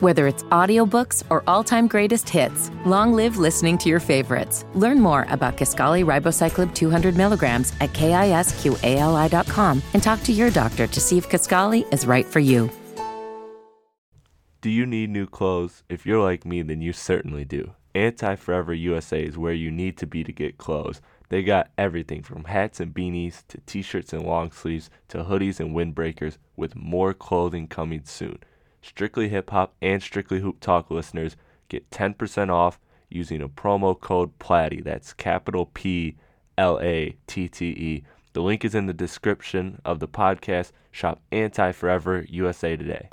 Whether it's audiobooks or all-time greatest hits, long live listening to your favorites. Learn more about Kisqali Ribociclib 200 milligrams at KISQALI.com and talk to your doctor to see if Kisqali is right for you. Do you need new clothes? If you're like me, then you certainly do. Anti-Forever USA is where you need to be to get clothes. They got everything from hats and beanies to t-shirts and long sleeves to hoodies and windbreakers, with more clothing coming soon. Strictly Hip Hop and Strictly Hoop Talk listeners get 10% off using a promo code PLATTE. That's capital PLATTE. The link is in the description of the podcast. Shop Anti-Forever USA today.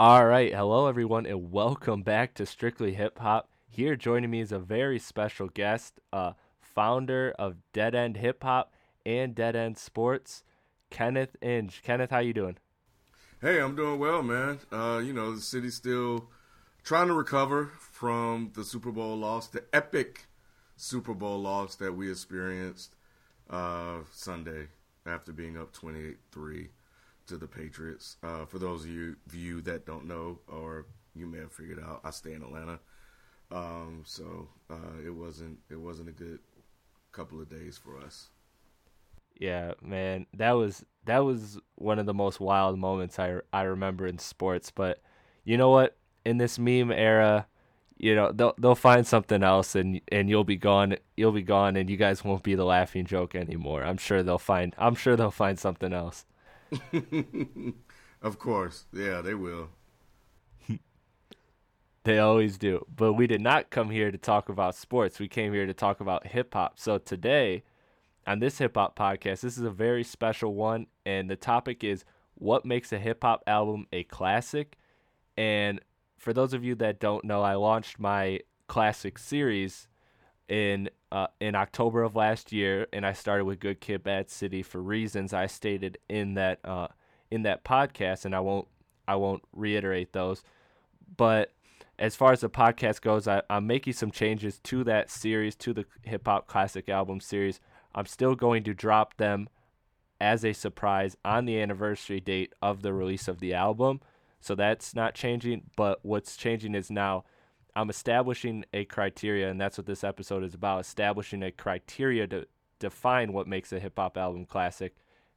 All right, hello everyone, and welcome back to Strictly Hip Hop. Here joining me is a very special guest, founder of Dead End Hip Hop and Dead End Sports, Kenneth Inge. Kenneth, how you doing? Hey, I'm doing well, man. The city's still trying to recover from the Super Bowl loss, the epic Super Bowl loss that we experienced Sunday after being up 28-3. To the Patriots. For those of you that don't know, or you may have figured out, I stay in Atlanta, so it wasn't a good couple of days for us. Yeah, man, that was one of the most wild moments I remember in sports. But you know what? In this meme era, you know they'll find something else, and you'll be gone, and you guys won't be the laughing joke anymore. I'm sure they'll find something else. Of course. Yeah, they will. They always do. But we did not come here to talk about sports. We came here to talk about hip-hop. So today, on this hip-hop podcast, this is a very special one, and the topic is what makes a hip-hop album a classic. And for those of you that don't know, I launched my classic series in October of last year, and I started with Good Kid M.A.A.D City for reasons I stated in that podcast, and I won't reiterate those. But as far as the podcast goes, I'm making some changes to that series, to the Hip Hop Classic Album series. I'm still going to drop them as a surprise on the anniversary date of the release of the album, so that's not changing. But what's changing is now I'm establishing a criteria, and that's what this episode is about, establishing a criteria to define what makes a hip-hop album classic.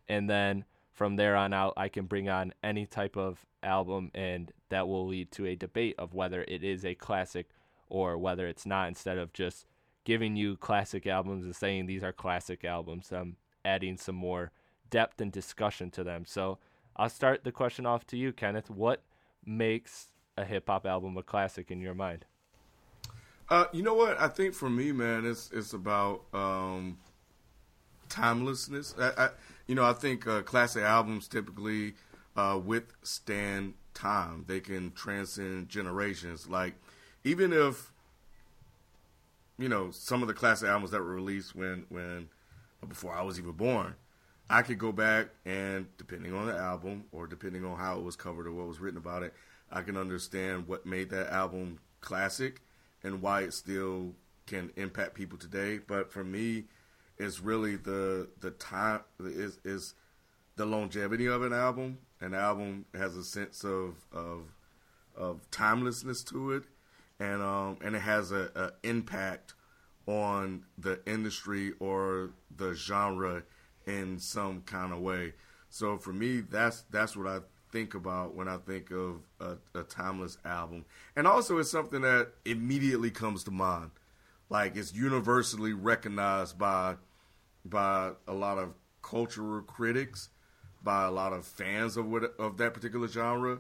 And then from there on out, I can bring on any type of album, and that will lead to a debate of whether it is a classic or whether it's not, instead of just giving you classic albums and saying these are classic albums. I'm adding some more depth and discussion to them. So I'll start the question off to you, Kenneth. What makes a hip-hop album a classic in your mind? You know what? I think for me, man, it's about timelessness. I think classic albums typically withstand time. They can transcend generations. Like, even if, you know, some of the classic albums that were released when before I was even born, I could go back and, depending on the album or depending on how it was covered or what was written about it, I can understand what made that album classic and why it still can impact people today. But for me, it's really the time, is the longevity of an album. An album has a sense of of timelessness to it, and it has an impact on the industry or the genre in some kind of way. So for me, that's what I think about when I think of a timeless album. And also it's something that immediately comes to mind. Like, it's universally recognized by a lot of cultural critics, by a lot of fans of that particular genre,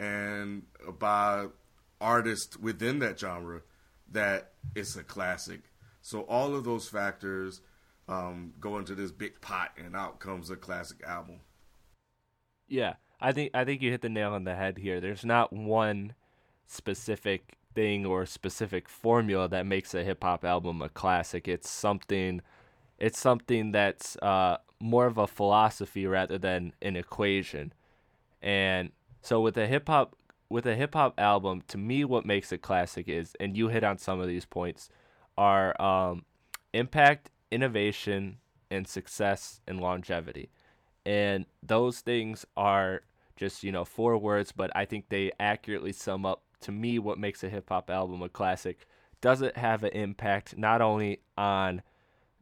and by artists within that genre, that it's a classic. So all of those factors go into this big pot, and out comes a classic album. Yeah, I think you hit the nail on the head here. There's not one specific thing or specific formula that makes a hip hop album a classic. It's something that's more of a philosophy rather than an equation. And so with a hip hop album, to me, what makes a classic is, and you hit on some of these points, are impact, innovation, and success and longevity. And those things are just, four words, but I think they accurately sum up, to me, what makes a hip-hop album a classic. Does it have an impact not only on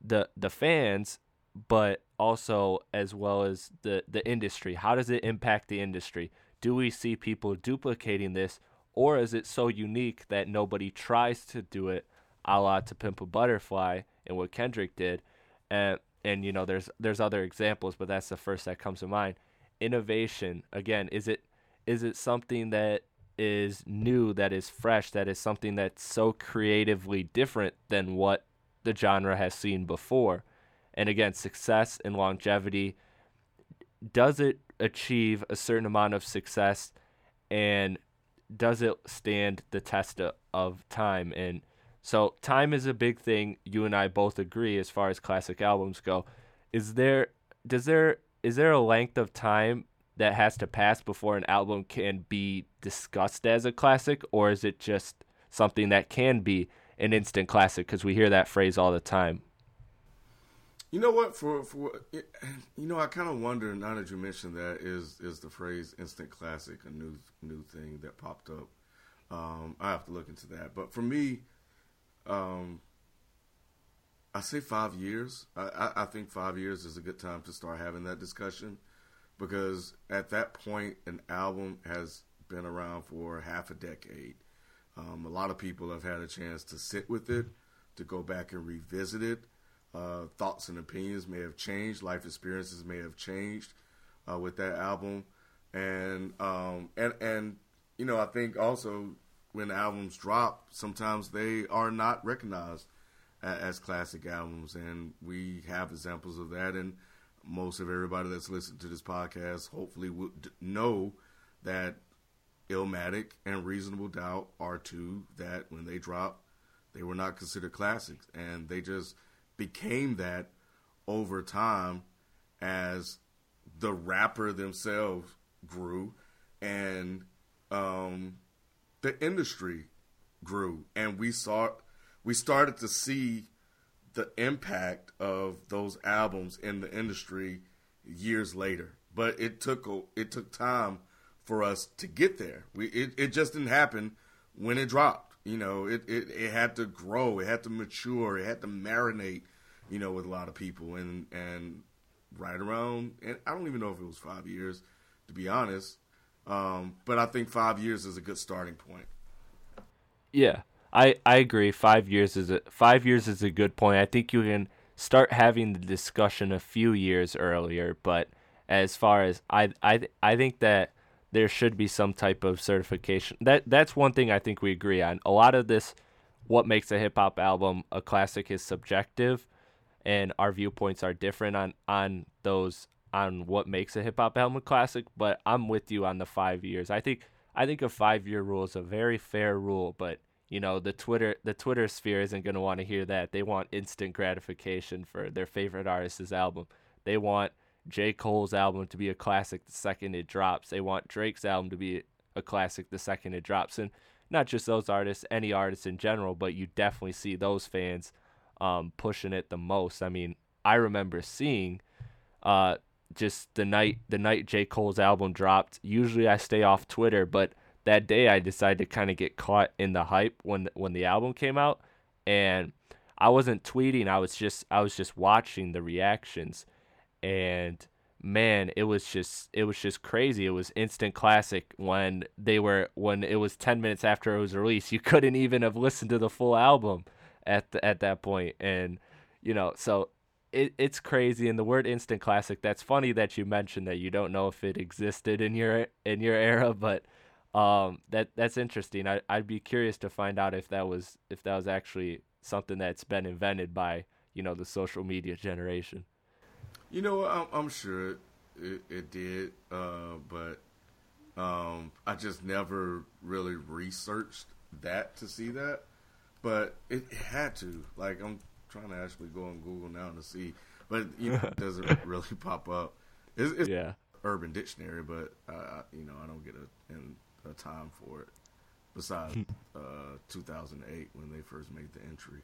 the fans, but also as well as the industry? How does it impact the industry? Do we see people duplicating this, or is it so unique that nobody tries to do it, a la To Pimp a Butterfly and what Kendrick did? And there's other examples, but that's the first that comes to mind. Innovation, again, is it something that is new, that is fresh, that is something that's so creatively different than what the genre has seen before? And again, success and longevity. Does it achieve a certain amount of success, and does it stand the test of time? And so time is a big thing. You and I both agree as far as classic albums go. Is there a length of time that has to pass before an album can be discussed as a classic, or is it just something that can be an instant classic? Because we hear that phrase all the time. You know what? For I kind of wonder, now that you mentioned that, is the phrase "instant classic" a new thing that popped up? I have to look into that. But for me, I say 5 years. I think 5 years is a good time to start having that discussion, because at that point, an album has been around for half a decade. A lot of people have had a chance to sit with it, to go back and revisit it. Thoughts and opinions may have changed. Life experiences may have changed with that album. And I think also, when albums drop, sometimes they are not recognized as classic albums, and we have examples of that. And most of everybody that's listened to this podcast hopefully would know that Illmatic and Reasonable Doubt are two that, when they dropped, they were not considered classics, and they just became that over time as the rapper themselves grew, and the industry grew, and we started to see the impact of those albums in the industry years later. But it took time for us to get there. It just didn't happen when it dropped. It had to grow, it had to mature, it had to marinate, with a lot of people. And right around, and I don't even know if it was 5 years, to be honest. But I think 5 years is a good starting point. Yeah, I agree. 5 years is a good point. I think you can start having the discussion a few years earlier. But as far as I think that there should be some type of certification. That's one thing I think we agree on. A lot of this, what makes a hip hop album a classic, is subjective, and our viewpoints are different on those, on what makes a hip hop album a classic. But I'm with you on the 5 years. I think a 5 year rule is a very fair rule, but the Twitter sphere isn't going to want to hear that. They want instant gratification for their favorite artist's album. They want J. Cole's album to be a classic the second it drops. They want Drake's album to be a classic the second it drops. And not just those artists, any artists in general, but you definitely see those fans pushing it the most. I mean, I remember seeing just the night J. Cole's album dropped. Usually I stay off Twitter, but that day I decided to kind of get caught in the hype when the album came out, and I wasn't tweeting. I was just watching the reactions, and man, it was just crazy. It was instant classic when it was 10 minutes after it was released. You couldn't even have listened to the full album at that point. And you know, so it's crazy. And the word instant classic, that's funny that you mentioned that you don't know if it existed in your era, but that's interesting. I'd be curious to find out if that was actually something that's been invented by, you know, the social media generation. You know, I'm sure it did, but I just never really researched that to see that. But it had to. Like, I'm trying to actually go on Google now to see, but you know, it doesn't really pop up. It's yeah. Urban Dictionary, but I don't get a time for it. Besides 2008 when they first made the entry.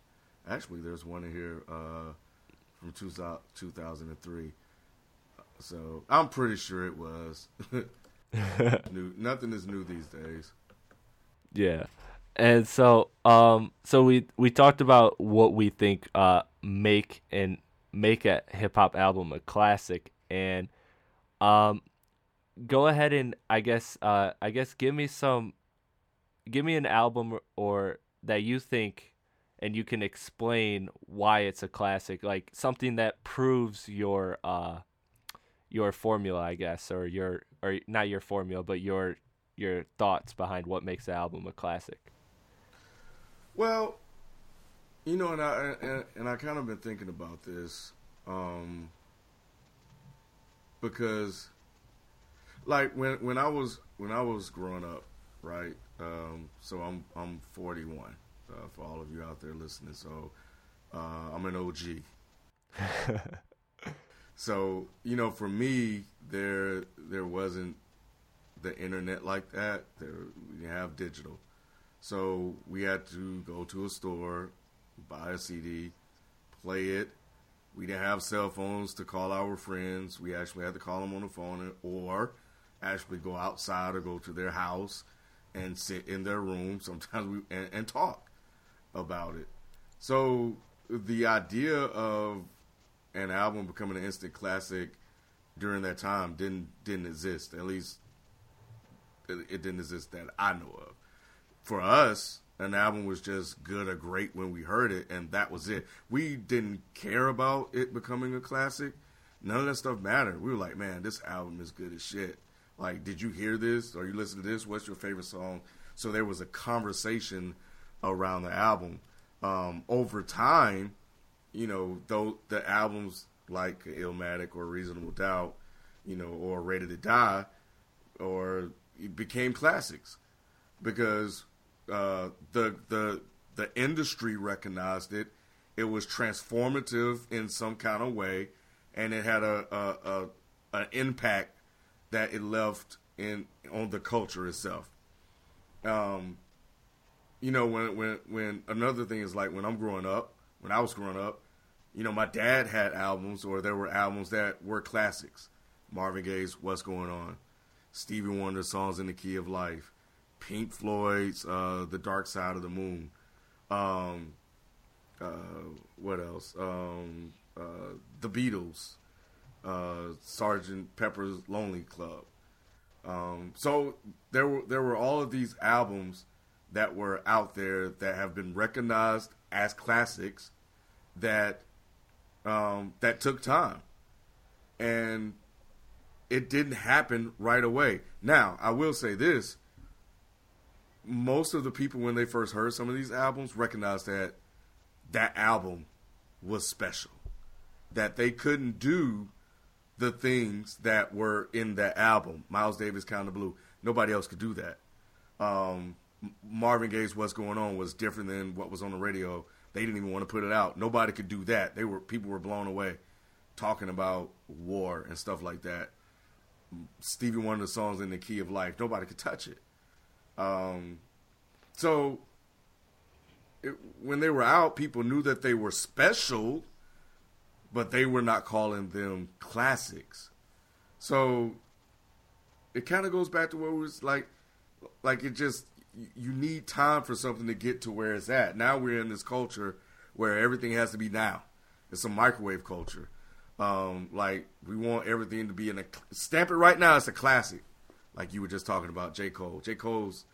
Actually, there's one in here from 2003. So I'm pretty sure it was. New. Nothing is new these days. Yeah. And so we talked about what we think make a hip-hop album a classic. And go ahead and I guess give me an album or that you think, and you can explain why it's a classic, like something that proves your formula, I guess, or not your formula, but your thoughts behind what makes the album a classic. Well, you know, and I kind of been thinking about this, because like when I was growing up, right? So I'm 41, for all of you out there listening. So I'm an OG. So, you know, for me, there wasn't the internet like that. We didn't have digital. So we had to go to a store, buy a CD, play it. We didn't have cell phones to call our friends. We actually had to call them on the phone or actually go outside or go to their house and sit in their room sometimes and talk about it. So the idea of an album becoming an instant classic during that time didn't exist. At least it didn't exist that I know of. For us, an album was just good or great when we heard it, and that was it. We didn't care about it becoming a classic. None of that stuff mattered. We were like, man, this album is good as shit. Like, did you hear this? Are you listening to this? What's your favorite song? So there was a conversation around the album. Over time, you know, though the albums like Illmatic or Reasonable Doubt, you know, or Ready to Die, or it became classics because the industry recognized it. It was transformative in some kind of way, and it had an impact that it left on the culture itself. You know, when another thing is like when I was growing up, you know, my dad had albums, or there were albums that were classics. Marvin Gaye's "What's Going On," Stevie Wonder's "Songs in the Key of Life," Pink Floyd's "The Dark Side of the Moon." What else? The Beatles. Sgt. Pepper's Lonely Club. So there were all of these albums that were out there that have been recognized as classics that took time, and it didn't happen right away. Now, I will say this: most of the people, when they first heard some of these albums, recognized that that album was special, that they couldn't do the things that were in that album. Miles Davis, "Kind of Blue." Nobody else could do that. Marvin Gaye's "What's Going On" was different than what was on the radio. They didn't even want to put it out. Nobody could do that. People were blown away talking about war and stuff like that. Stevie Wonder's "Songs in the Key of Life." Nobody could touch it. So when they were out, people knew that they were special, but they were not calling them classics. So it kind of goes back to what was like, like it just, you need time for something to get to where it's at. Now we're in this culture where everything has to be now. It's a microwave culture. Like we want everything to be in a stamp it right now. It's a classic. Like you were just talking about J. Cole. J. Cole's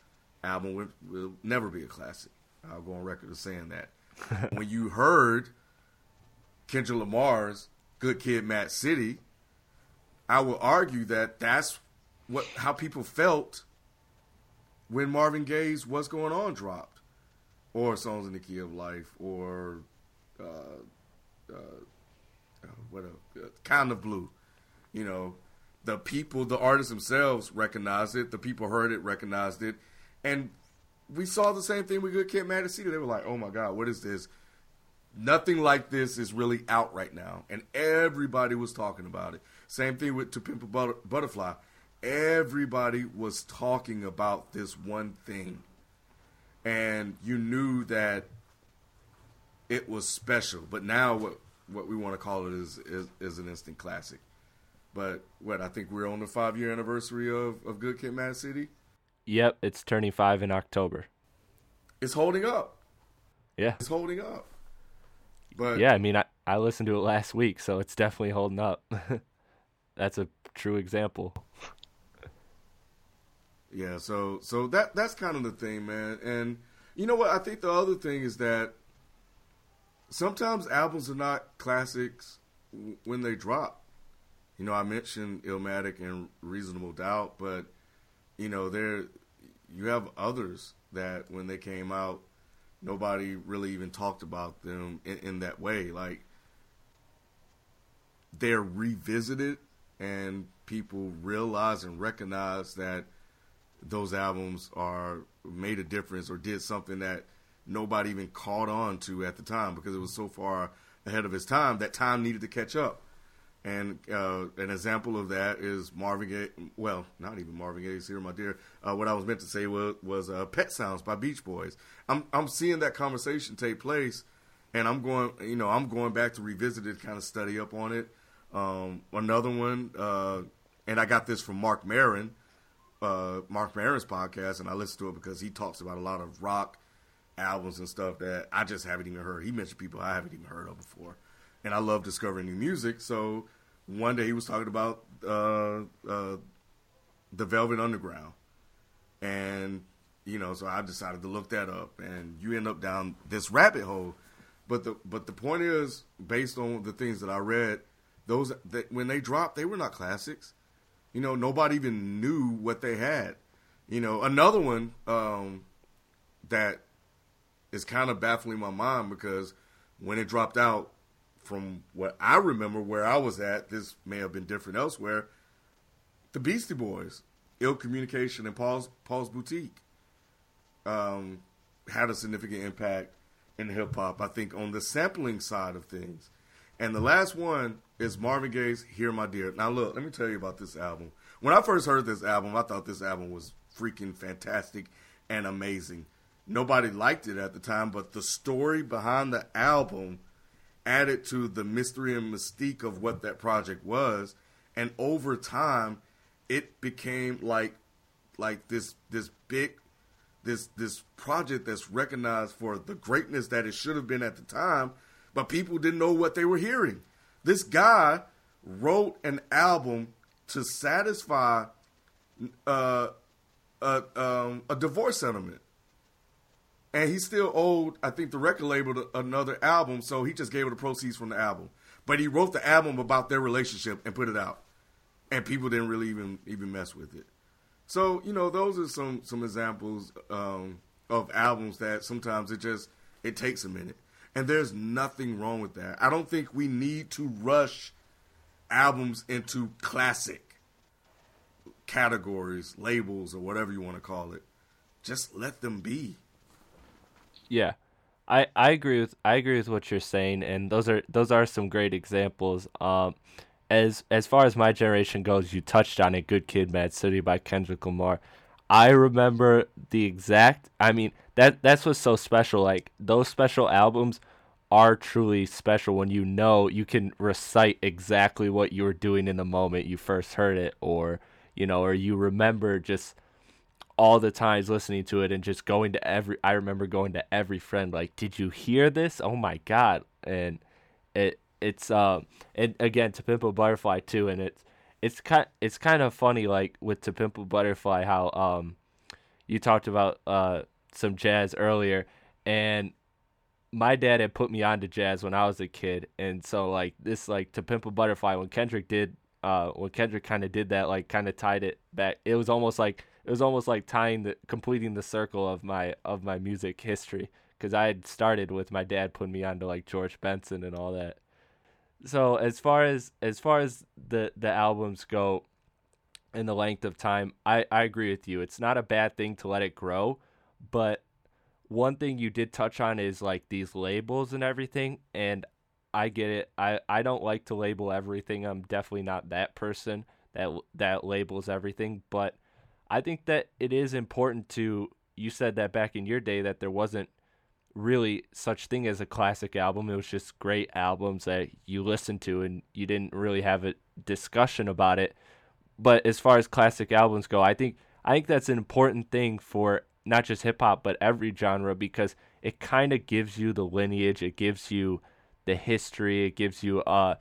album will never be a classic. I'll go on record of saying that. When you heard Kendrick Lamar's Good Kid M.A.A.D City, I will argue that that's what how people felt when Marvin Gaye's What's Going On dropped, or Songs in the Key of Life, or Kind of Blue. You know, the people, the artists themselves recognized it. The people heard it, recognized it. And we saw the same thing with Good Kid M.A.A.D City. They were like, oh my God, what is this? Nothing like this is really out right now. And everybody was talking about it. Same thing with To Pimp a Butterfly. Everybody was talking about this one thing. And you knew that it was special. But now what we want to call it is an instant classic. But I think we're on the 5-year anniversary of Good Kid M.A.A.D City. Yep, it's turning 5 in October. It's holding up. Yeah. It's holding up. But yeah, I mean, I listened to it last week, so it's definitely holding up. That's a true example. Yeah, so that's kind of the thing, man. And you know what? I think the other thing is that sometimes albums are not classics when they drop. You know, I mentioned Illmatic and Reasonable Doubt, but you know, you have others that when they came out, nobody really even talked about them in that way. Like, they're revisited and people realize and recognize that those albums are made a difference or did something that nobody even caught on to at the time because it was so far ahead of its time that time needed to catch up. And an example of that is Marvin Gaye. Well, not even Marvin Gaye's Here My Dear. What I was meant to say was Pet Sounds by Beach Boys. I'm seeing that conversation take place, and I'm going back to revisit it, kind of study up on it. Another one, and I got this from Mark Maron, Mark Maron's podcast, and I listened to it because he talks about a lot of rock albums and stuff that I just haven't even heard. He mentioned people I haven't even heard of before. And I love discovering new music. So one day he was talking about the Velvet Underground. And, you know, so I decided to look that up. And you end up down this rabbit hole. But the point is, based on the things that I read, those that when they dropped, they were not classics. You know, nobody even knew what they had. You know, another one that is kind of baffling my mind because when it dropped out, from what I remember where I was at, this may have been different elsewhere, the Beastie Boys, Ill Communication, and Paul's Boutique had a significant impact in hip-hop, I think, on the sampling side of things. And the last one is Marvin Gaye's Here My Dear. Now, look, let me tell you about this album. When I first heard this album, I thought this album was freaking fantastic and amazing. Nobody liked it at the time, but the story behind the album added to the mystery and mystique of what that project was, and over time, it became like this big project that's recognized for the greatness that it should have been at the time, but people didn't know what they were hearing. This guy wrote an album to satisfy a divorce settlement. And he still owed, I think, the record label another album, so he just gave her the proceeds from the album. But he wrote the album about their relationship and put it out. And people didn't really even mess with it. So, you know, those are some examples of albums that sometimes it takes a minute. And there's nothing wrong with that. I don't think we need to rush albums into classic categories, labels, or whatever you want to call it. Just let them be. Yeah, I agree with what you're saying, and those are some great examples. As far as my generation goes, you touched on it, Good Kid, M.A.A.D City by Kendrick Lamar. I remember the exact. I mean, that's what's so special. Like, those special albums are truly special when you know you can recite exactly what you were doing in the moment you first heard it, or you remember just all the times listening to it and just going to every, I remember going to every friend like, did you hear this? Oh my God. And it's again, To Pimp a Butterfly too. And it's kind of funny, like with To Pimp a Butterfly, how, you talked about, some jazz earlier, and my dad had put me on to jazz when I was a kid. And so like this, like To Pimp a Butterfly, when Kendrick kind of did that, like kind of tied it back. It was almost like completing the circle of my music history, because I had started with my dad putting me on to like George Benson and all that. So as far as the albums go and the length of time, I agree with you. It's not a bad thing to let it grow, but one thing you did touch on is like these labels and everything, and I get it. I don't like to label everything. I'm definitely not that person that labels everything. But I think that it is important to, you said that back in your day that there wasn't really such thing as a classic album. It was just great albums that you listened to and you didn't really have a discussion about it. But as far as classic albums go, I think that's an important thing for not just hip hop, but every genre, because it kind of gives you the lineage. It gives you the history, it gives you a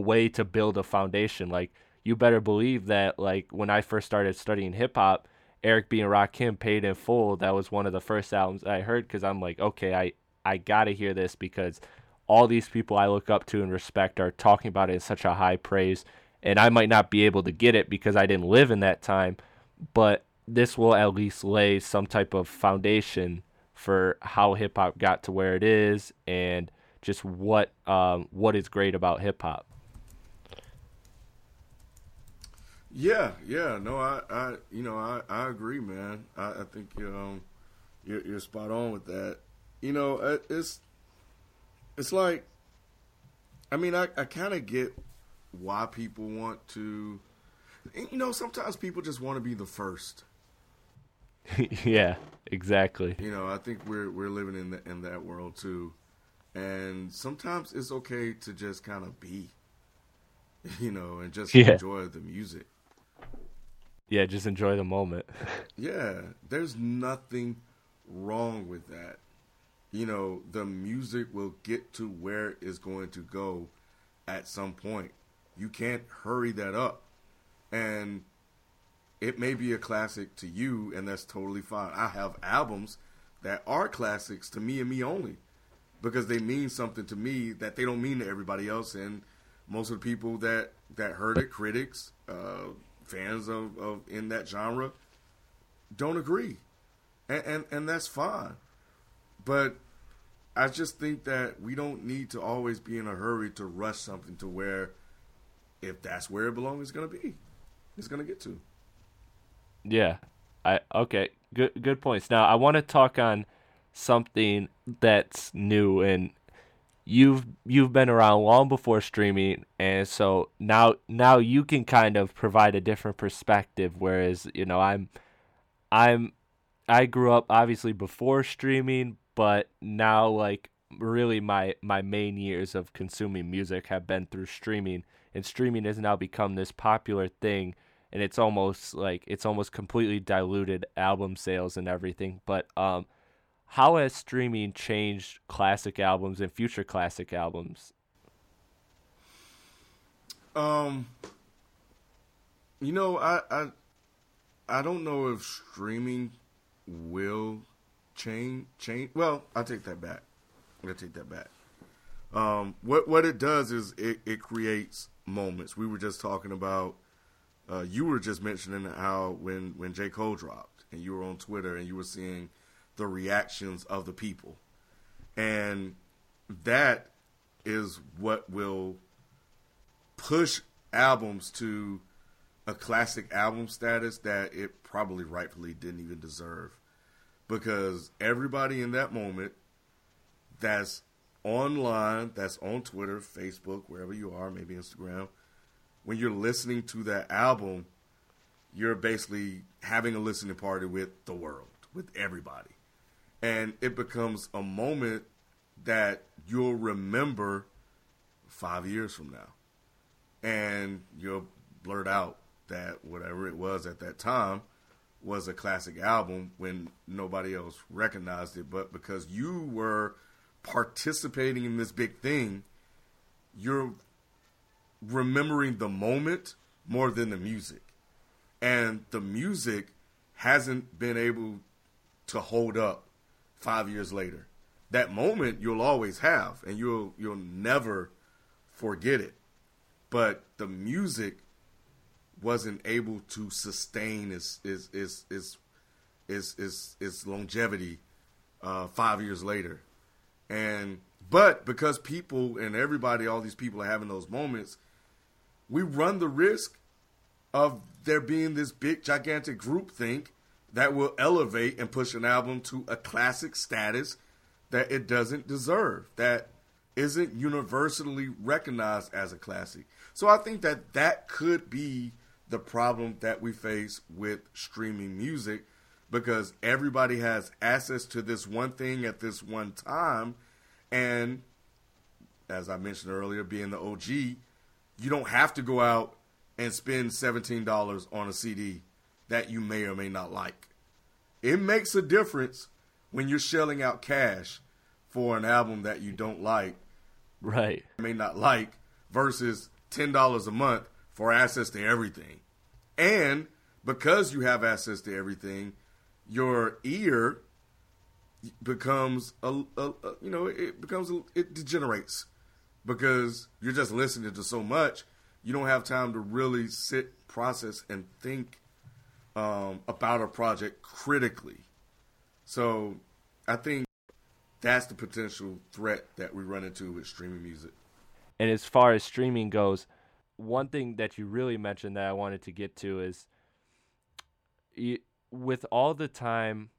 way to build a foundation. Like, you better believe that, like, when I first started studying hip-hop, Eric B and Rakim, Paid in Full, that was one of the first albums I heard, because I'm like, okay, I gotta hear this, because all these people I look up to and respect are talking about it in such a high praise, and I might not be able to get it because I didn't live in that time, but this will at least lay some type of foundation for how hip-hop got to where it is, and just what is great about hip hop. Yeah, no, I agree, man. I think you're spot on with that. You know, it's like, I mean, I kind of get why people want to. You know, sometimes people just want to be the first. Yeah, exactly. You know, I think we're living in that world too. And sometimes it's okay to just kind of be, you know, and just enjoy the music. Yeah, just enjoy the moment. Yeah, there's nothing wrong with that. You know, the music will get to where it's going to go at some point. You can't hurry that up. And it may be a classic to you, and that's totally fine. I have albums that are classics to me and me only, because they mean something to me that they don't mean to everybody else. And most of the people that heard it, critics, fans of in that genre, don't agree. And that's fine. But I just think that we don't need to always be in a hurry to rush something to where, if that's where it belongs, it's going to be. It's going to get to. Yeah. Okay. Good points. Now, I want to talk on something that's new, and you've been around long before streaming, and so now you can kind of provide a different perspective, whereas, you know, I grew up obviously before streaming, but now, like, really my main years of consuming music have been through streaming, and streaming has now become this popular thing, and it's almost completely diluted album sales and everything. But how has streaming changed classic albums and future classic albums? You know, I don't know if streaming will change. Well, I take that back. I'm going to take that back. What it does is it creates moments. We were just talking about, you were just mentioning how when J. Cole dropped, and you were on Twitter and you were seeing the reactions of the people, and that is what will push albums to a classic album status that it probably rightfully didn't even deserve, because everybody in that moment that's online, that's on Twitter, Facebook, wherever you are, maybe Instagram, when you're listening to that album, you're basically having a listening party with the world, with everybody. And it becomes a moment that you'll remember 5 years from now. And you'll blurt out that whatever it was at that time was a classic album when nobody else recognized it, but because you were participating in this big thing, you're remembering the moment more than the music. And the music hasn't been able to hold up 5 years later. That moment you'll always have, and you'll never forget it. But the music wasn't able to sustain its longevity 5 years later. But because people and everybody, all these people are having those moments, we run the risk of there being this big, gigantic groupthink that will elevate and push an album to a classic status that it doesn't deserve, that isn't universally recognized as a classic. So I think that that could be the problem that we face with streaming music, because everybody has access to this one thing at this one time. And as I mentioned earlier, being the OG, you don't have to go out and spend $17 on a CD that you may or may not like. It makes a difference when you're shelling out cash for an album that you don't like, right? May not like, versus $10 a month for access to everything. And because you have access to everything, your ear becomes it degenerates, because you're just listening to so much. You don't have time to really sit, process, and think about a project critically. So I think that's the potential threat that we run into with streaming music. And as far as streaming goes, one thing that you really mentioned that I wanted to get to is with all the time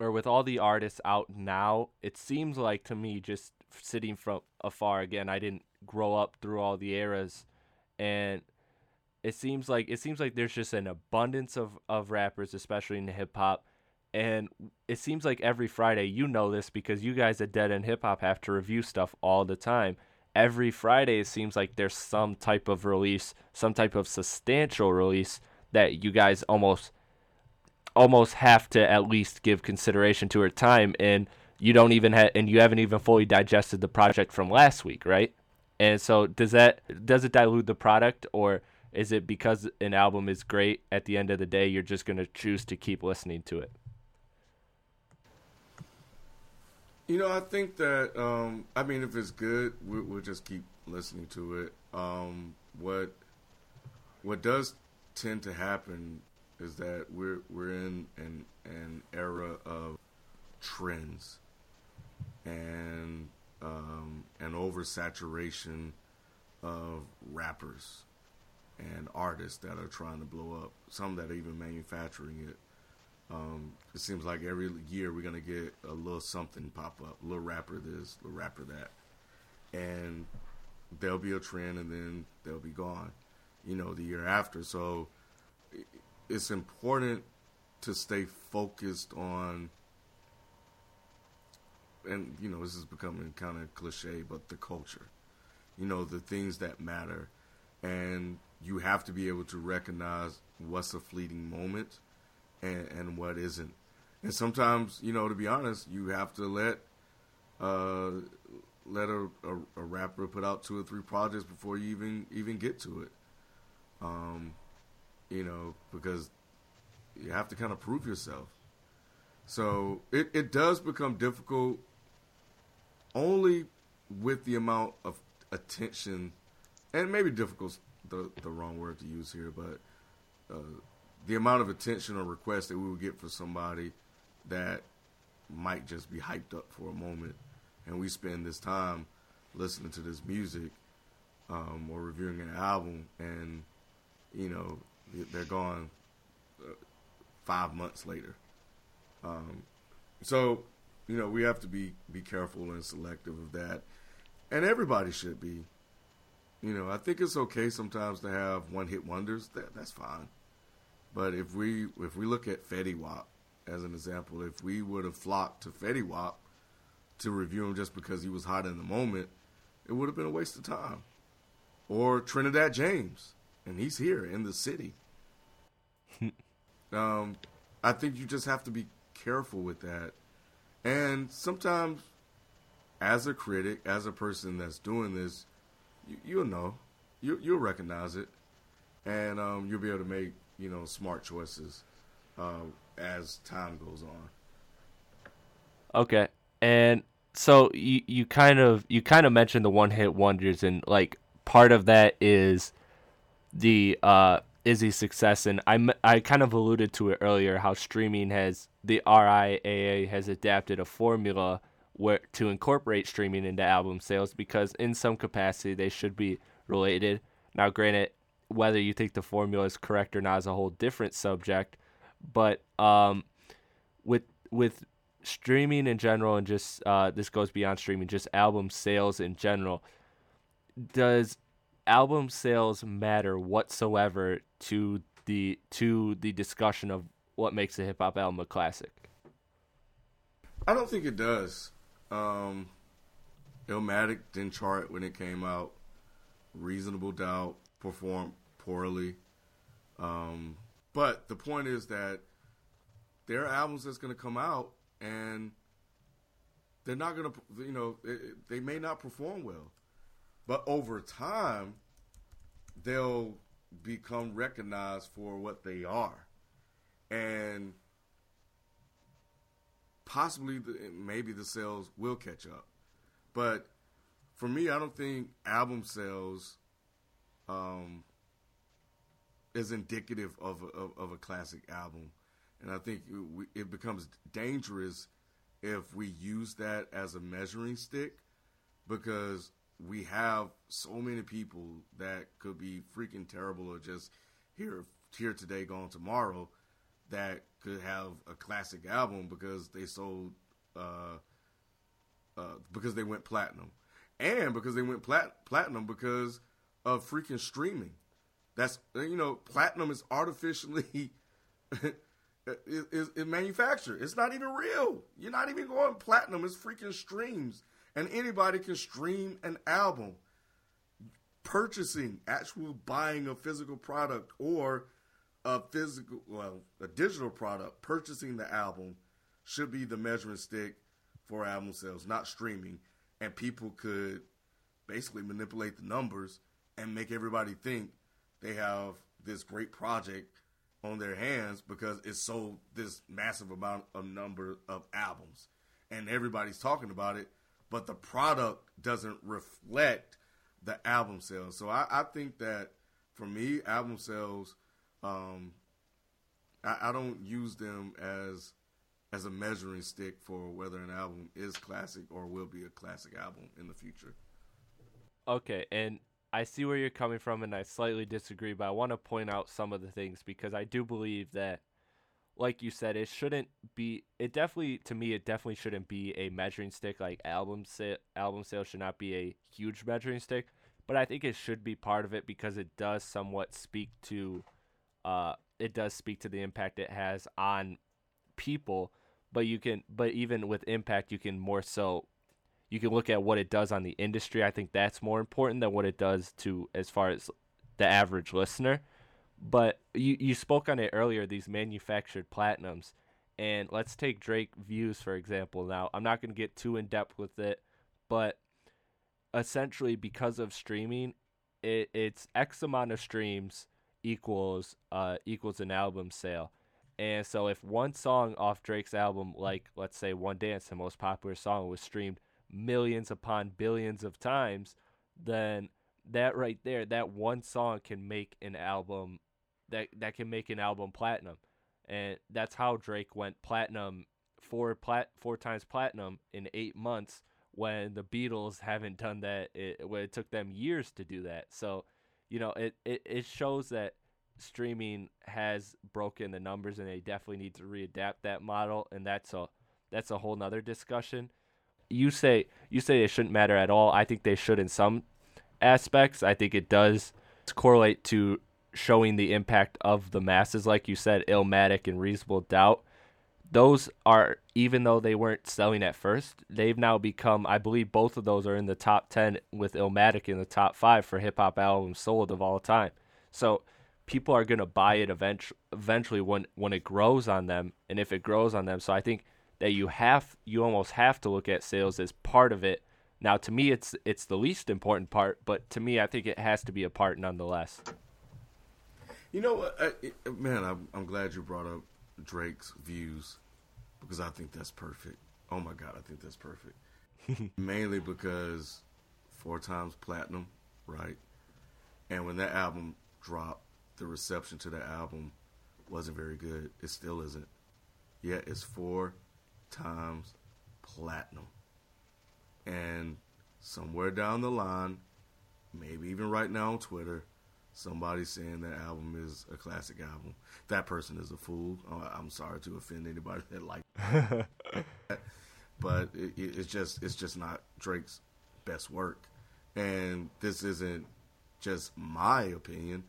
or with all the artists out now, it seems like to me, just sitting from afar, again, I didn't grow up through all the eras, and it seems like there's just an abundance of rappers, especially in hip hop. And it seems like every Friday, you know this because you guys at Dead End Hip Hop have to review stuff all the time. Every Friday, it seems like there's some type of release, some type of substantial release that you guys almost have to at least give consideration to at time. And you don't even and you haven't even fully digested the project from last week, right? And so does it dilute the product, or is it because an album is great at the end of the day, you're just going to choose to keep listening to it? You know, I think that, if it's good, we'll just keep listening to it. What does tend to happen is that we're in an era of trends and an oversaturation of rappers and artists that are trying to blow up, some that are even manufacturing it. It seems like every year we're going to get a little something pop up, little rapper this, little rapper that, and there'll be a trend and then they'll be gone, the year after. So it's important to stay focused on, and, this is becoming kind of cliche, but the culture, the things that matter. And you have to be able to recognize what's a fleeting moment and what isn't. And sometimes, to be honest, you have to let a rapper put out 2 or 3 projects before you even get to it. Because you have to kind of prove yourself. So it does become difficult only with the amount of attention, and maybe difficult's the wrong word to use here, but the amount of attention or request that we would get for somebody that might just be hyped up for a moment, and we spend this time listening to this music or reviewing an album, and they're gone 5 months later. So we have to be careful and selective of that, and everybody should be. I think it's okay sometimes to have one-hit wonders. That's fine. But if we look at Fetty Wap as an example, if we would have flocked to Fetty Wap to review him just because he was hot in the moment, it would have been a waste of time. Or Trinidad James, and he's here in the city. I think you just have to be careful with that. And sometimes, as a critic, as a person that's doing this, you'll know. You'll recognize it. And you'll be able to make, you know, smart choices as time goes on. Okay. And so you kind of mentioned the one-hit wonders, and like part of that is the Izzy's success, and I kind of alluded to it earlier how streaming has the RIAA has adapted a formula where to incorporate streaming into album sales because in some capacity they should be related. Now, granted, whether you think the formula is correct or not is a whole different subject, but with streaming in general, and just this goes beyond streaming, just album sales in general, does album sales matter whatsoever to the discussion of what makes a hip-hop album a classic? I don't think it does. Illmatic didn't chart when it came out. Reasonable Doubt performed poorly. But the point is that there are albums that's going to come out, and they're not going to, you know, they may not perform well. But over time, they'll become recognized for what they are. And possibly, maybe the sales will catch up. But for me, I don't think album sales is indicative of a classic album. And I think it becomes dangerous if we use that as a measuring stick, because we have so many people that could be freaking terrible or just here today, gone tomorrow, that could have a classic album because they sold, because they went platinum. And because they went platinum because of freaking streaming. That's, you know, platinum is artificially... It's manufactured. It's not even real. You're not even going platinum. It's freaking streams. And anybody can stream an album. Purchasing, actual buying a physical product or a digital product, purchasing the album should be the measuring stick for album sales, not streaming. And people could basically manipulate the numbers and make everybody think they have this great project on their hands because it sold this massive amount of number of albums and everybody's talking about it, but the product doesn't reflect the album sales. So I think that for me, album sales, I don't use them as a measuring stick for whether an album is classic or will be a classic album in the future. Okay. And I see where you're coming from, and I slightly disagree, but I want to point out some of the things because I do believe that, like you said, it definitely shouldn't be a measuring stick. Like album sales should not be a huge measuring stick, but I think it should be part of it because it does somewhat speak to, the impact it has on people. But even with impact, you can look at what it does on the industry. I think that's more important than what it does to as far as the average listener. But you spoke on it earlier, these manufactured platinums. And let's take Drake Views, for example. Now, I'm not going to get too in-depth with it, but essentially because of streaming, it's X amount of streams equals an album sale. And so if one song off Drake's album, like let's say One Dance, the most popular song, was streamed millions upon billions of times, then that right there, that one song can make an album that can make an album platinum. And that's how Drake went platinum, four times platinum in 8 months, when the Beatles haven't done that. It took them years to do that. So, you know, it shows that streaming has broken the numbers, and they definitely need to readapt that model. And that's a whole nother discussion. You say it shouldn't matter at all. I think they should in some aspects. I think it does correlate to showing the impact of the masses. Like you said, Illmatic and Reasonable Doubt, those are, even though they weren't selling at first, they've now become, I believe both of those are in the top 10, with Illmatic in the top 5 for hip-hop albums sold of all time. So people are going to buy it eventually when it grows on them, and if it grows on them. So I think that you almost have to look at sales as part of it. Now, to me, it's the least important part, but to me, I think it has to be a part nonetheless. You know, I'm glad you brought up Drake's views, because I think that's perfect. Oh my God, I think that's perfect. Mainly because 4 times platinum, right? And when that album dropped, the reception to that album wasn't very good. It still isn't. Yet it's 4 times platinum. And somewhere down the line, maybe even right now on Twitter, somebody's saying that album is a classic album. That person is a fool. I'm sorry to offend anybody that likes that. But it's just not Drake's best work. And this isn't just my opinion.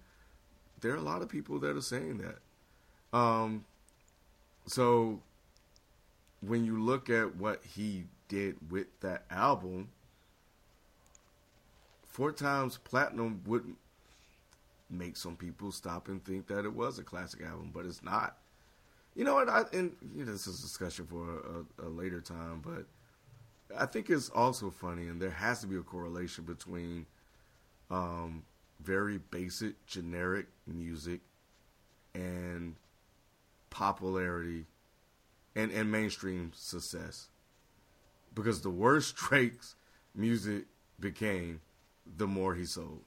There are a lot of people that are saying that. So when you look at what he did with that album, 4 times platinum wouldn't make some people stop and think that it was a classic album, but it's not. You know what? This is a discussion for a later time, but I think it's also funny, and there has to be a correlation between very basic, generic music and popularity and mainstream success. Because the worse Drake's music became, the more he sold.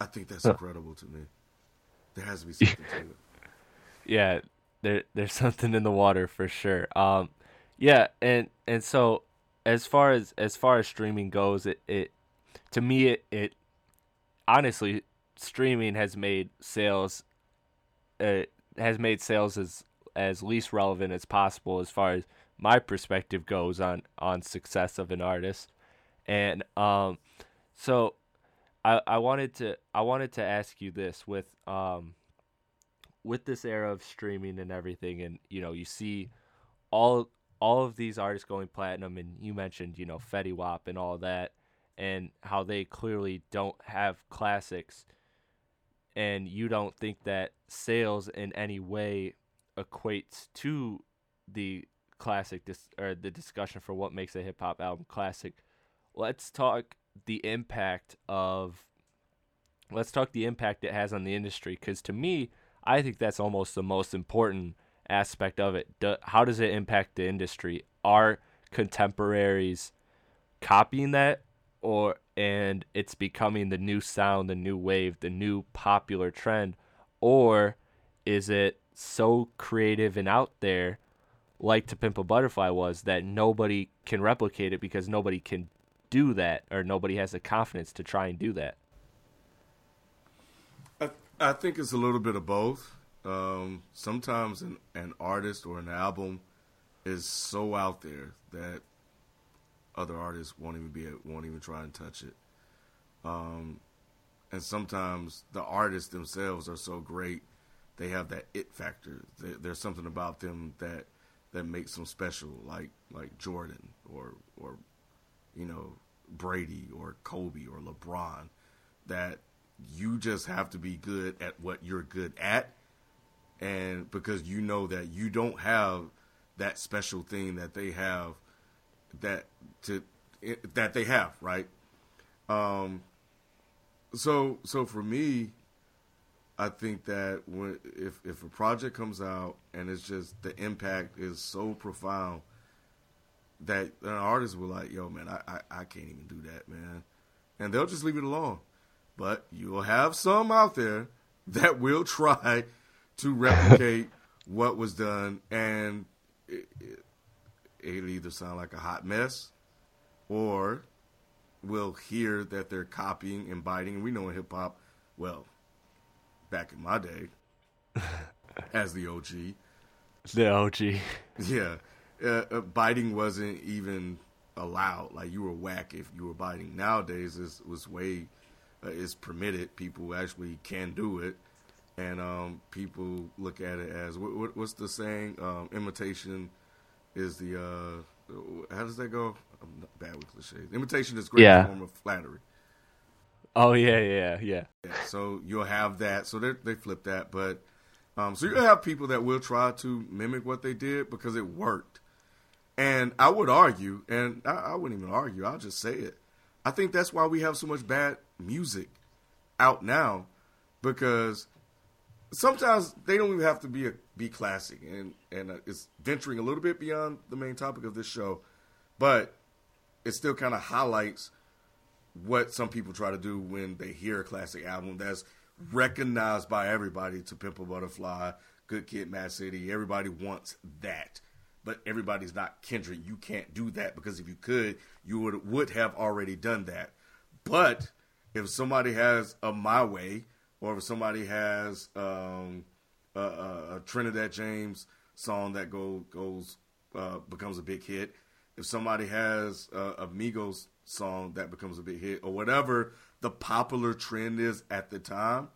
I think that's incredible to me. There has to be something to it. Yeah, there's something in the water for sure. And so as far as streaming goes, it, to me, honestly, streaming has made sales as least relevant as possible as far as my perspective goes on success of an artist. And so I wanted to ask you this with this era of streaming and everything, and you know, you see all of these artists going platinum, and you mentioned, you know, Fetty Wap and all that, and how they clearly don't have classics, and you don't think that sales in any way equates to the classic or the discussion for what makes a hip hop album classic. Let's talk the impact it has on the industry, because to me, I think that's almost the most important aspect of it. How does it impact the industry? Are contemporaries copying that, and it's becoming the new sound, the new wave, the new popular trend? Or is it so creative and out there, like To Pimp a Butterfly was, that nobody can replicate it because nobody can do that, or nobody has the confidence to try and do that? I think it's a little bit of both. Sometimes an artist or an album is so out there that other artists won't even try and touch it. And sometimes the artists themselves are so great, they have that it factor. There's something about them that makes them special, like Jordan or you know, Brady or Kobe or LeBron, that you just have to be good at what you're good at, and because you know that you don't have that special thing that they have, right? So for me, I think that if a project comes out and it's just the impact is so profound that an artist will like, yo, man, I can't even do that, man, and they'll just leave it alone. But you'll have some out there that will try to replicate what was done, and it'll either sound like a hot mess, or we'll hear that they're copying and biting. And we know in hip-hop, well, back in my day, as the OG. The OG. Yeah. Biting wasn't even allowed. Like, you were whack if you were biting. Nowadays, it was way... It's permitted. People actually can do it, and people look at it as what's the saying? Imitation is the how does that go? I'm bad with cliches. Imitation is great form of flattery. Oh, yeah. So you'll have that. So they flip that. But so you'll have people that will try to mimic what they did because it worked. And I would argue, and I wouldn't even argue, I'll just say it. I think that's why we have so much bad music out now, because sometimes they don't even have to be classic. And it's venturing a little bit beyond the main topic of this show, but it still kind of highlights what some people try to do when they hear a classic album that's recognized by everybody. To Pimp a Butterfly, Good Kid M.A.A.D City, everybody wants that. But everybody's not Kendrick. You can't do that, because if you could, you would have already done that. But if somebody has a My Way, or if somebody has a Trinidad James song that becomes a big hit, if somebody has a Migos song that becomes a big hit, or whatever the popular trend is at the time,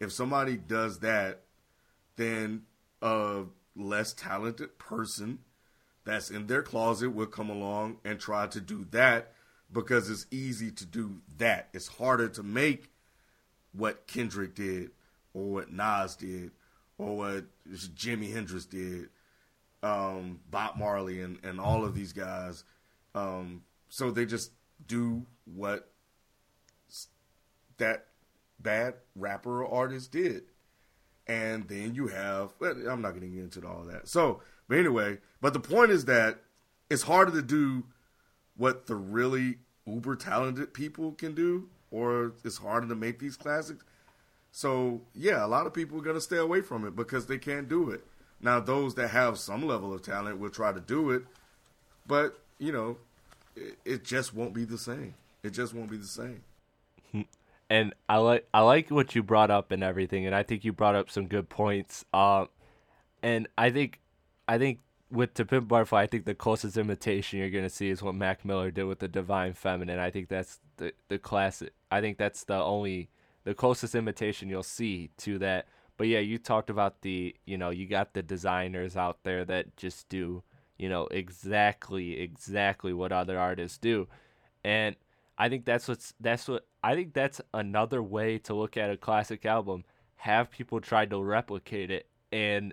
if somebody does that, then less talented person that's in their closet will come along and try to do that, because it's easy to do that. It's harder to make what Kendrick did, or what Nas did, or what Jimi Hendrix did, Bob Marley and all of these guys. So they just do what that bad rapper or artist did. And then you have, I'm not getting into all that. So, but anyway, the point is that it's harder to do what the really uber talented people can do, or it's harder to make these classics. So yeah, a lot of people are going to stay away from it because they can't do it. Now, those that have some level of talent will try to do it, but you know, it just won't be the same. It just won't be the same. And I like what you brought up and everything, and I think you brought up some good points. And I think with To Pimp a Butterfly, I think the closest imitation you're gonna see is what Mac Miller did with The Divine Feminine. I think that's the classic. I think that's the closest imitation you'll see to that. But yeah, you talked about you got the designers out there that just do exactly what other artists do, and I think that's another way to look at a classic album. Have people try to replicate it and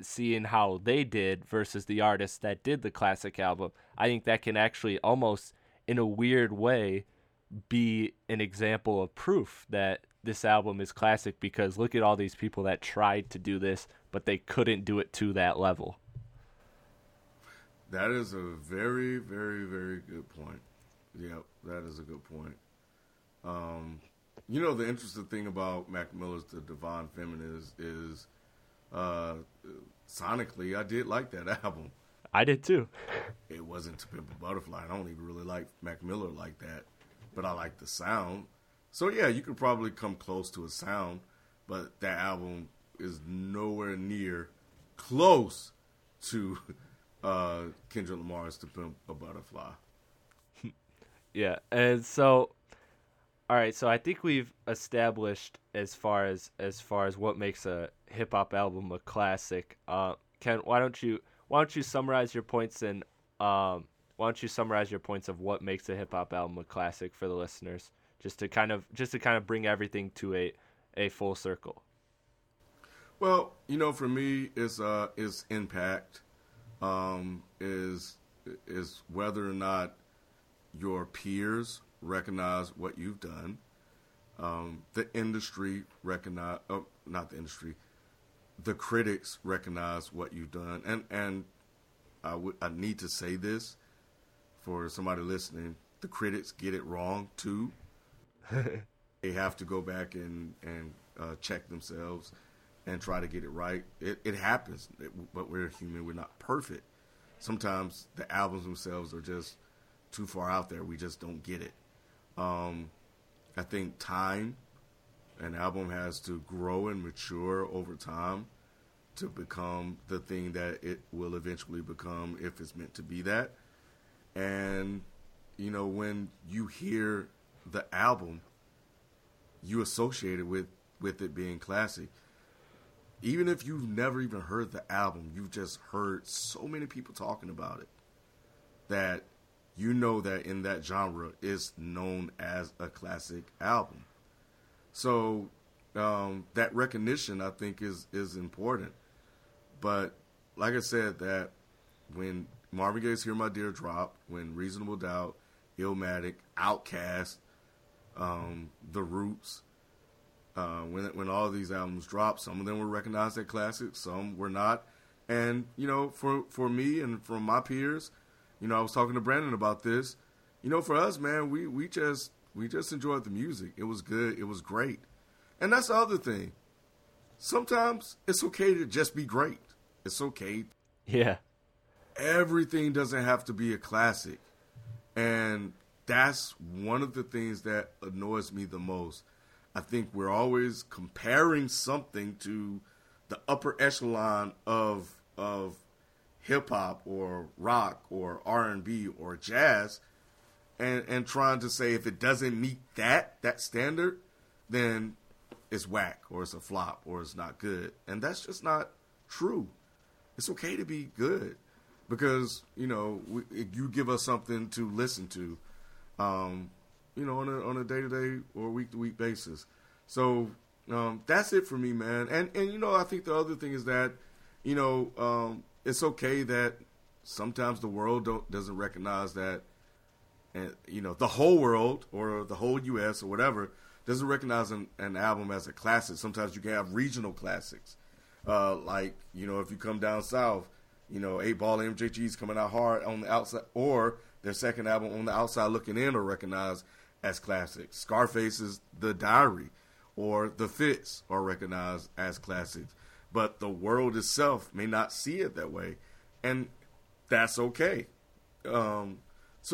seeing how they did versus the artists that did the classic album. I think that can actually almost, in a weird way, be an example of proof that this album is classic, because look at all these people that tried to do this, but they couldn't do it to that level. That is a very, very, very good point. Yep, that is a good point. The interesting thing about Mac Miller's The Divine Feminine is sonically, I did like that album. I did too. It wasn't To Pimp a Butterfly. I don't even really like Mac Miller like that, but I like the sound. So yeah, you could probably come close to a sound, but that album is nowhere near close to Kendrick Lamar's To Pimp a Butterfly. Yeah, and so, all right. So I think we've established as far as what makes a hip hop album a classic. Ken, why don't you summarize your points and of what makes a hip hop album a classic for the listeners, just to kind of bring everything to a full circle. Well, for me, it's impact, is whether or not your peers recognize what you've done. The critics recognize what you've done. And I need to say this for somebody listening. The critics get it wrong too. They have to go back and check themselves and try to get it right. It happens, but we're human. We're not perfect. Sometimes the albums themselves are just too far out there. We just don't get it. I think time, an album has to grow and mature over time to become the thing that it will eventually become, if it's meant to be that. And when you hear the album, you associate it with it being classic, even if you've never even heard the album. You've just heard so many people talking about it that you know that in that genre it's known as a classic album. So that recognition, I think, is important. But like I said, that when Marvin Gaye's Here My Dear dropped, when Reasonable Doubt, Illmatic, Outkast, The Roots, when all of these albums dropped, some of them were recognized as classics, some were not. And, you know, for me and for my peers, you know, I was talking to Brandon about this. You know, for us, man, we just enjoyed the music. It was good. It was great. And that's the other thing. Sometimes it's okay to just be great. It's okay. Yeah. Everything doesn't have to be a classic. And that's one of the things that annoys me the most. I think we're always comparing something to the upper echelon of hip-hop or rock or R&B or jazz, and trying to say if it doesn't meet that standard, then it's whack or it's a flop or it's not good. And that's just not true. It's okay to be good because, you know, you give us something to listen to, you know, on a day-to-day or week-to-week basis. So that's it for me, man. And you know, I think the other thing is that, you know, it's okay that sometimes the world doesn't recognize that, and you know, the whole world or the whole U.S. or whatever doesn't recognize an album as a classic. Sometimes you can have regional classics, like, you know, if you come down south, you know, 8 Ball and MJG's Coming Out Hard on the Outside, or their second album On the Outside Looking In, are recognized as classics. Scarface's The Diary or The Fits are recognized as classics. But the world itself may not see it that way, and that's okay. So,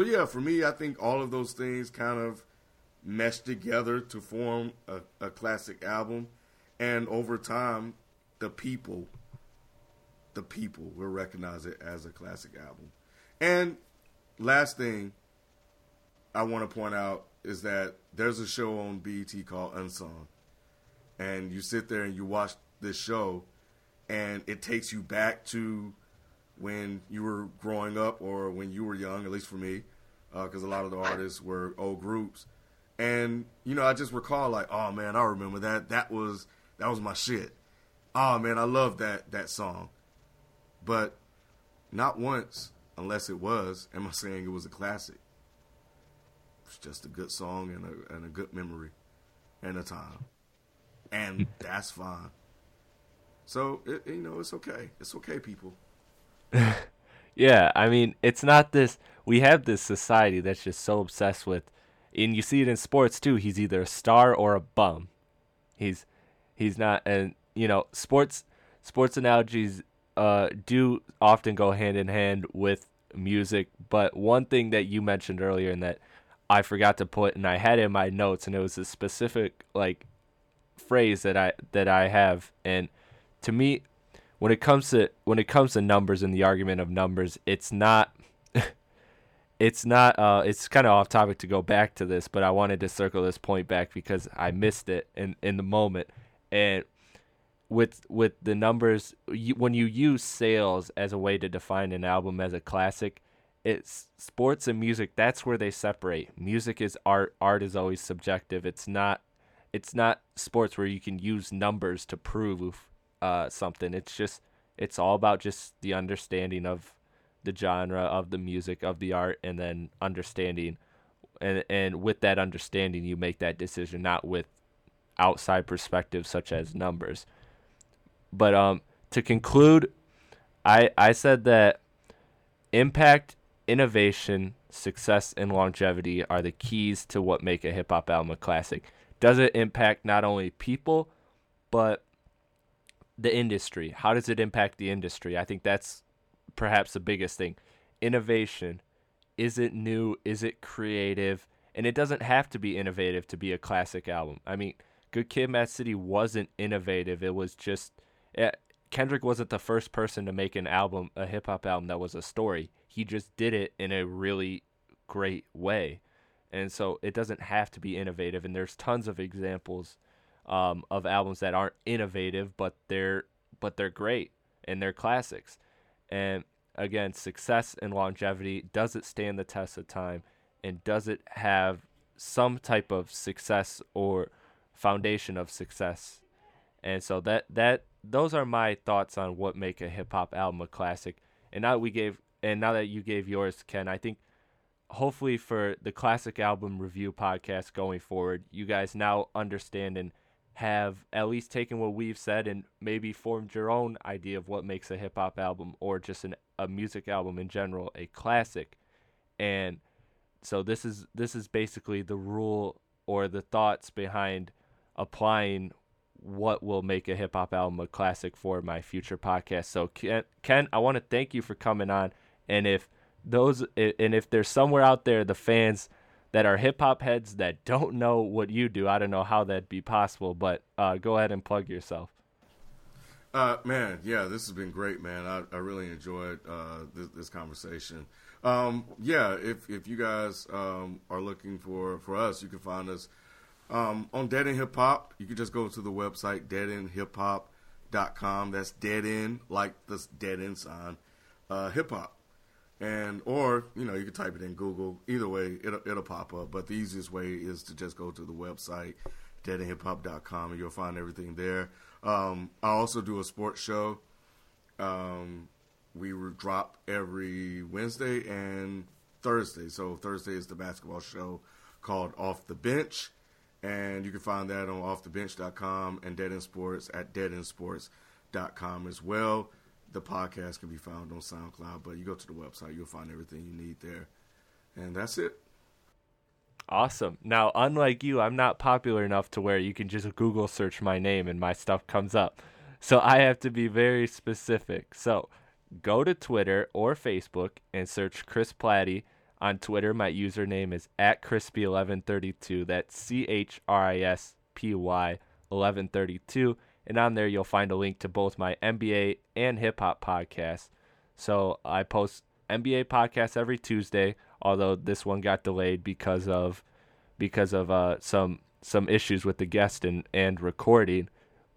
yeah, for me, I think all of those things kind of mesh together to form a classic album. And over time, the people will recognize it as a classic album. And last thing I want to point out is that there's a show on BET called Unsung. And you sit there and you watch this show, and it takes you back to when you were growing up or when you were young, at least for me, because a lot of the artists were old groups. And, you know, I just recall, like, oh, man, I remember that. That was my shit. Oh, man, I love that song. But not once, unless it was, am I saying it was a classic. It's just a good song and a good memory and a time. And that's fine. So, you know, it's okay. It's okay, people. Yeah, I mean, it's not this. We have this society that's just so obsessed with, and you see it in sports too. He's either a star or a bum. He's not, and you know, sports analogies do often go hand in hand with music. But one thing that you mentioned earlier, and that I forgot to put, and I had in my notes, and it was a specific like phrase that I have, and to me, when it comes to numbers and the argument of numbers, it's kind of off topic to go back to this, but I wanted to circle this point back because I missed it in the moment. And with the numbers, when you use sales as a way to define an album as a classic, it's sports and music. That's where they separate. Music is art. Art is always subjective. It's not sports where you can use numbers to prove something. It's all about just the understanding of the genre, of the music, of the art, and then understanding, and with that understanding you make that decision, not with outside perspectives such as numbers. But to conclude, I said that impact, innovation, success, and longevity are the keys to what make a hip-hop album a classic. Does it impact not only people but the industry? How does it impact the industry? I think that's perhaps the biggest thing. Innovation. Is it new? Is it creative? And it doesn't have to be innovative to be a classic album. I mean, Good Kid M.A.A.D City wasn't innovative. It was just... Kendrick wasn't the first person to make an album, a hip-hop album, that was a story. He just did it in a really great way. And so it doesn't have to be innovative. And there's tons of examples of albums that aren't innovative, but they're great and they're classics. And again, success and longevity, does it stand the test of time, and does it have some type of success or foundation of success? And so that those are my thoughts on what make a hip-hop album a classic. And now that you gave yours, Ken, I think hopefully for the classic album review podcast going forward, you guys now understand and have at least taken what we've said and maybe formed your own idea of what makes a hip-hop album, or just a music album in general, a classic. And so this is basically the rule or the thoughts behind applying what will make a hip-hop album a classic for my future podcast. So Ken, I want to thank you for coming on, and if there's somewhere out there, the fans that are hip-hop heads that don't know what you do, I don't know how that'd be possible, but go ahead and plug yourself. Man, yeah, this has been great, man. I really enjoyed this conversation. If you guys are looking for us, you can find us on Dead End Hip Hop. You can just go to the website, deadendhiphop.com. That's dead end, like this dead end sign, hip hop. And, or, you can type it in Google. Either way, it'll pop up. But the easiest way is to just go to the website, deadendhiphop.com, and you'll find everything there. I also do a sports show. We drop every Wednesday and Thursday. So Thursday is the basketball show called Off the Bench. And you can find that on offthebench.com and Dead End Sports at deadendsports.com as well. The podcast can be found on SoundCloud, but you go to the website, you'll find everything you need there. And that's it. Awesome. Now, unlike you, I'm not popular enough to where you can just Google search my name and my stuff comes up. So I have to be very specific. So go to Twitter or Facebook and search Chris Platy. On Twitter, my username is @crispy1132. That's CHRISPY 1132. And on there, you'll find a link to both my NBA and hip-hop podcasts. So I post NBA podcasts every Tuesday, although this one got delayed because of some issues with the guest and recording.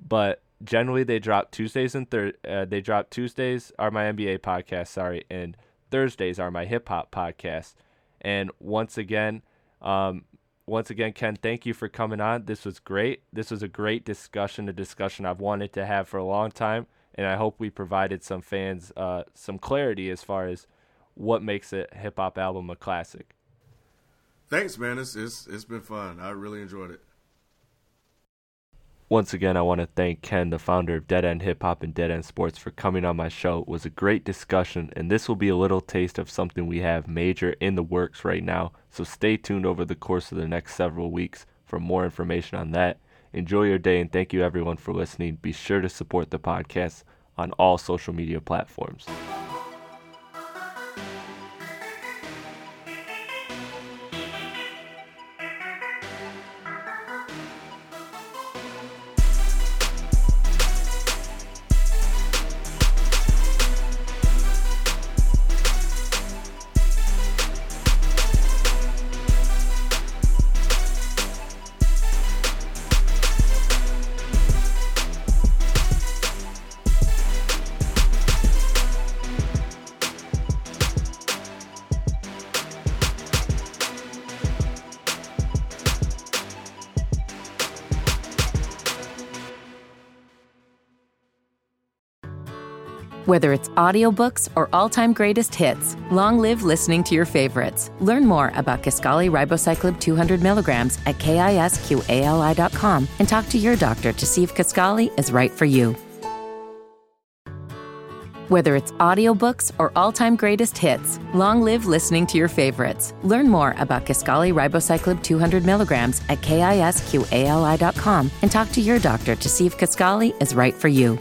But generally, they drop Tuesdays and Tuesdays are my NBA podcasts, and Thursdays are my hip-hop podcasts. And once again, Ken, thank you for coming on. This was great. This was a great discussion, a discussion I've wanted to have for a long time, and I hope we provided some fans some clarity as far as what makes a hip-hop album a classic. Thanks, man. It's been fun. I really enjoyed it. Once again, I want to thank Ken, the founder of Dead End Hip Hop and Dead End Sports, for coming on my show. It was a great discussion, and this will be a little taste of something we have major in the works right now. So stay tuned over the course of the next several weeks for more information on that. Enjoy your day, and thank you everyone for listening. Be sure to support the podcast on all social media platforms. Whether it's audiobooks or all-time greatest hits, long live listening to your favorites. Learn more about Kisqali Ribocyclib 200 milligrams at KISQALI.com and talk to your doctor to see if Kisqali is right for you. Whether it's audiobooks or all-time greatest hits, long live listening to your favorites. Learn more about Kisqali Ribocyclib 200 milligrams at KISQALI.com and talk to your doctor to see if Kisqali is right for you.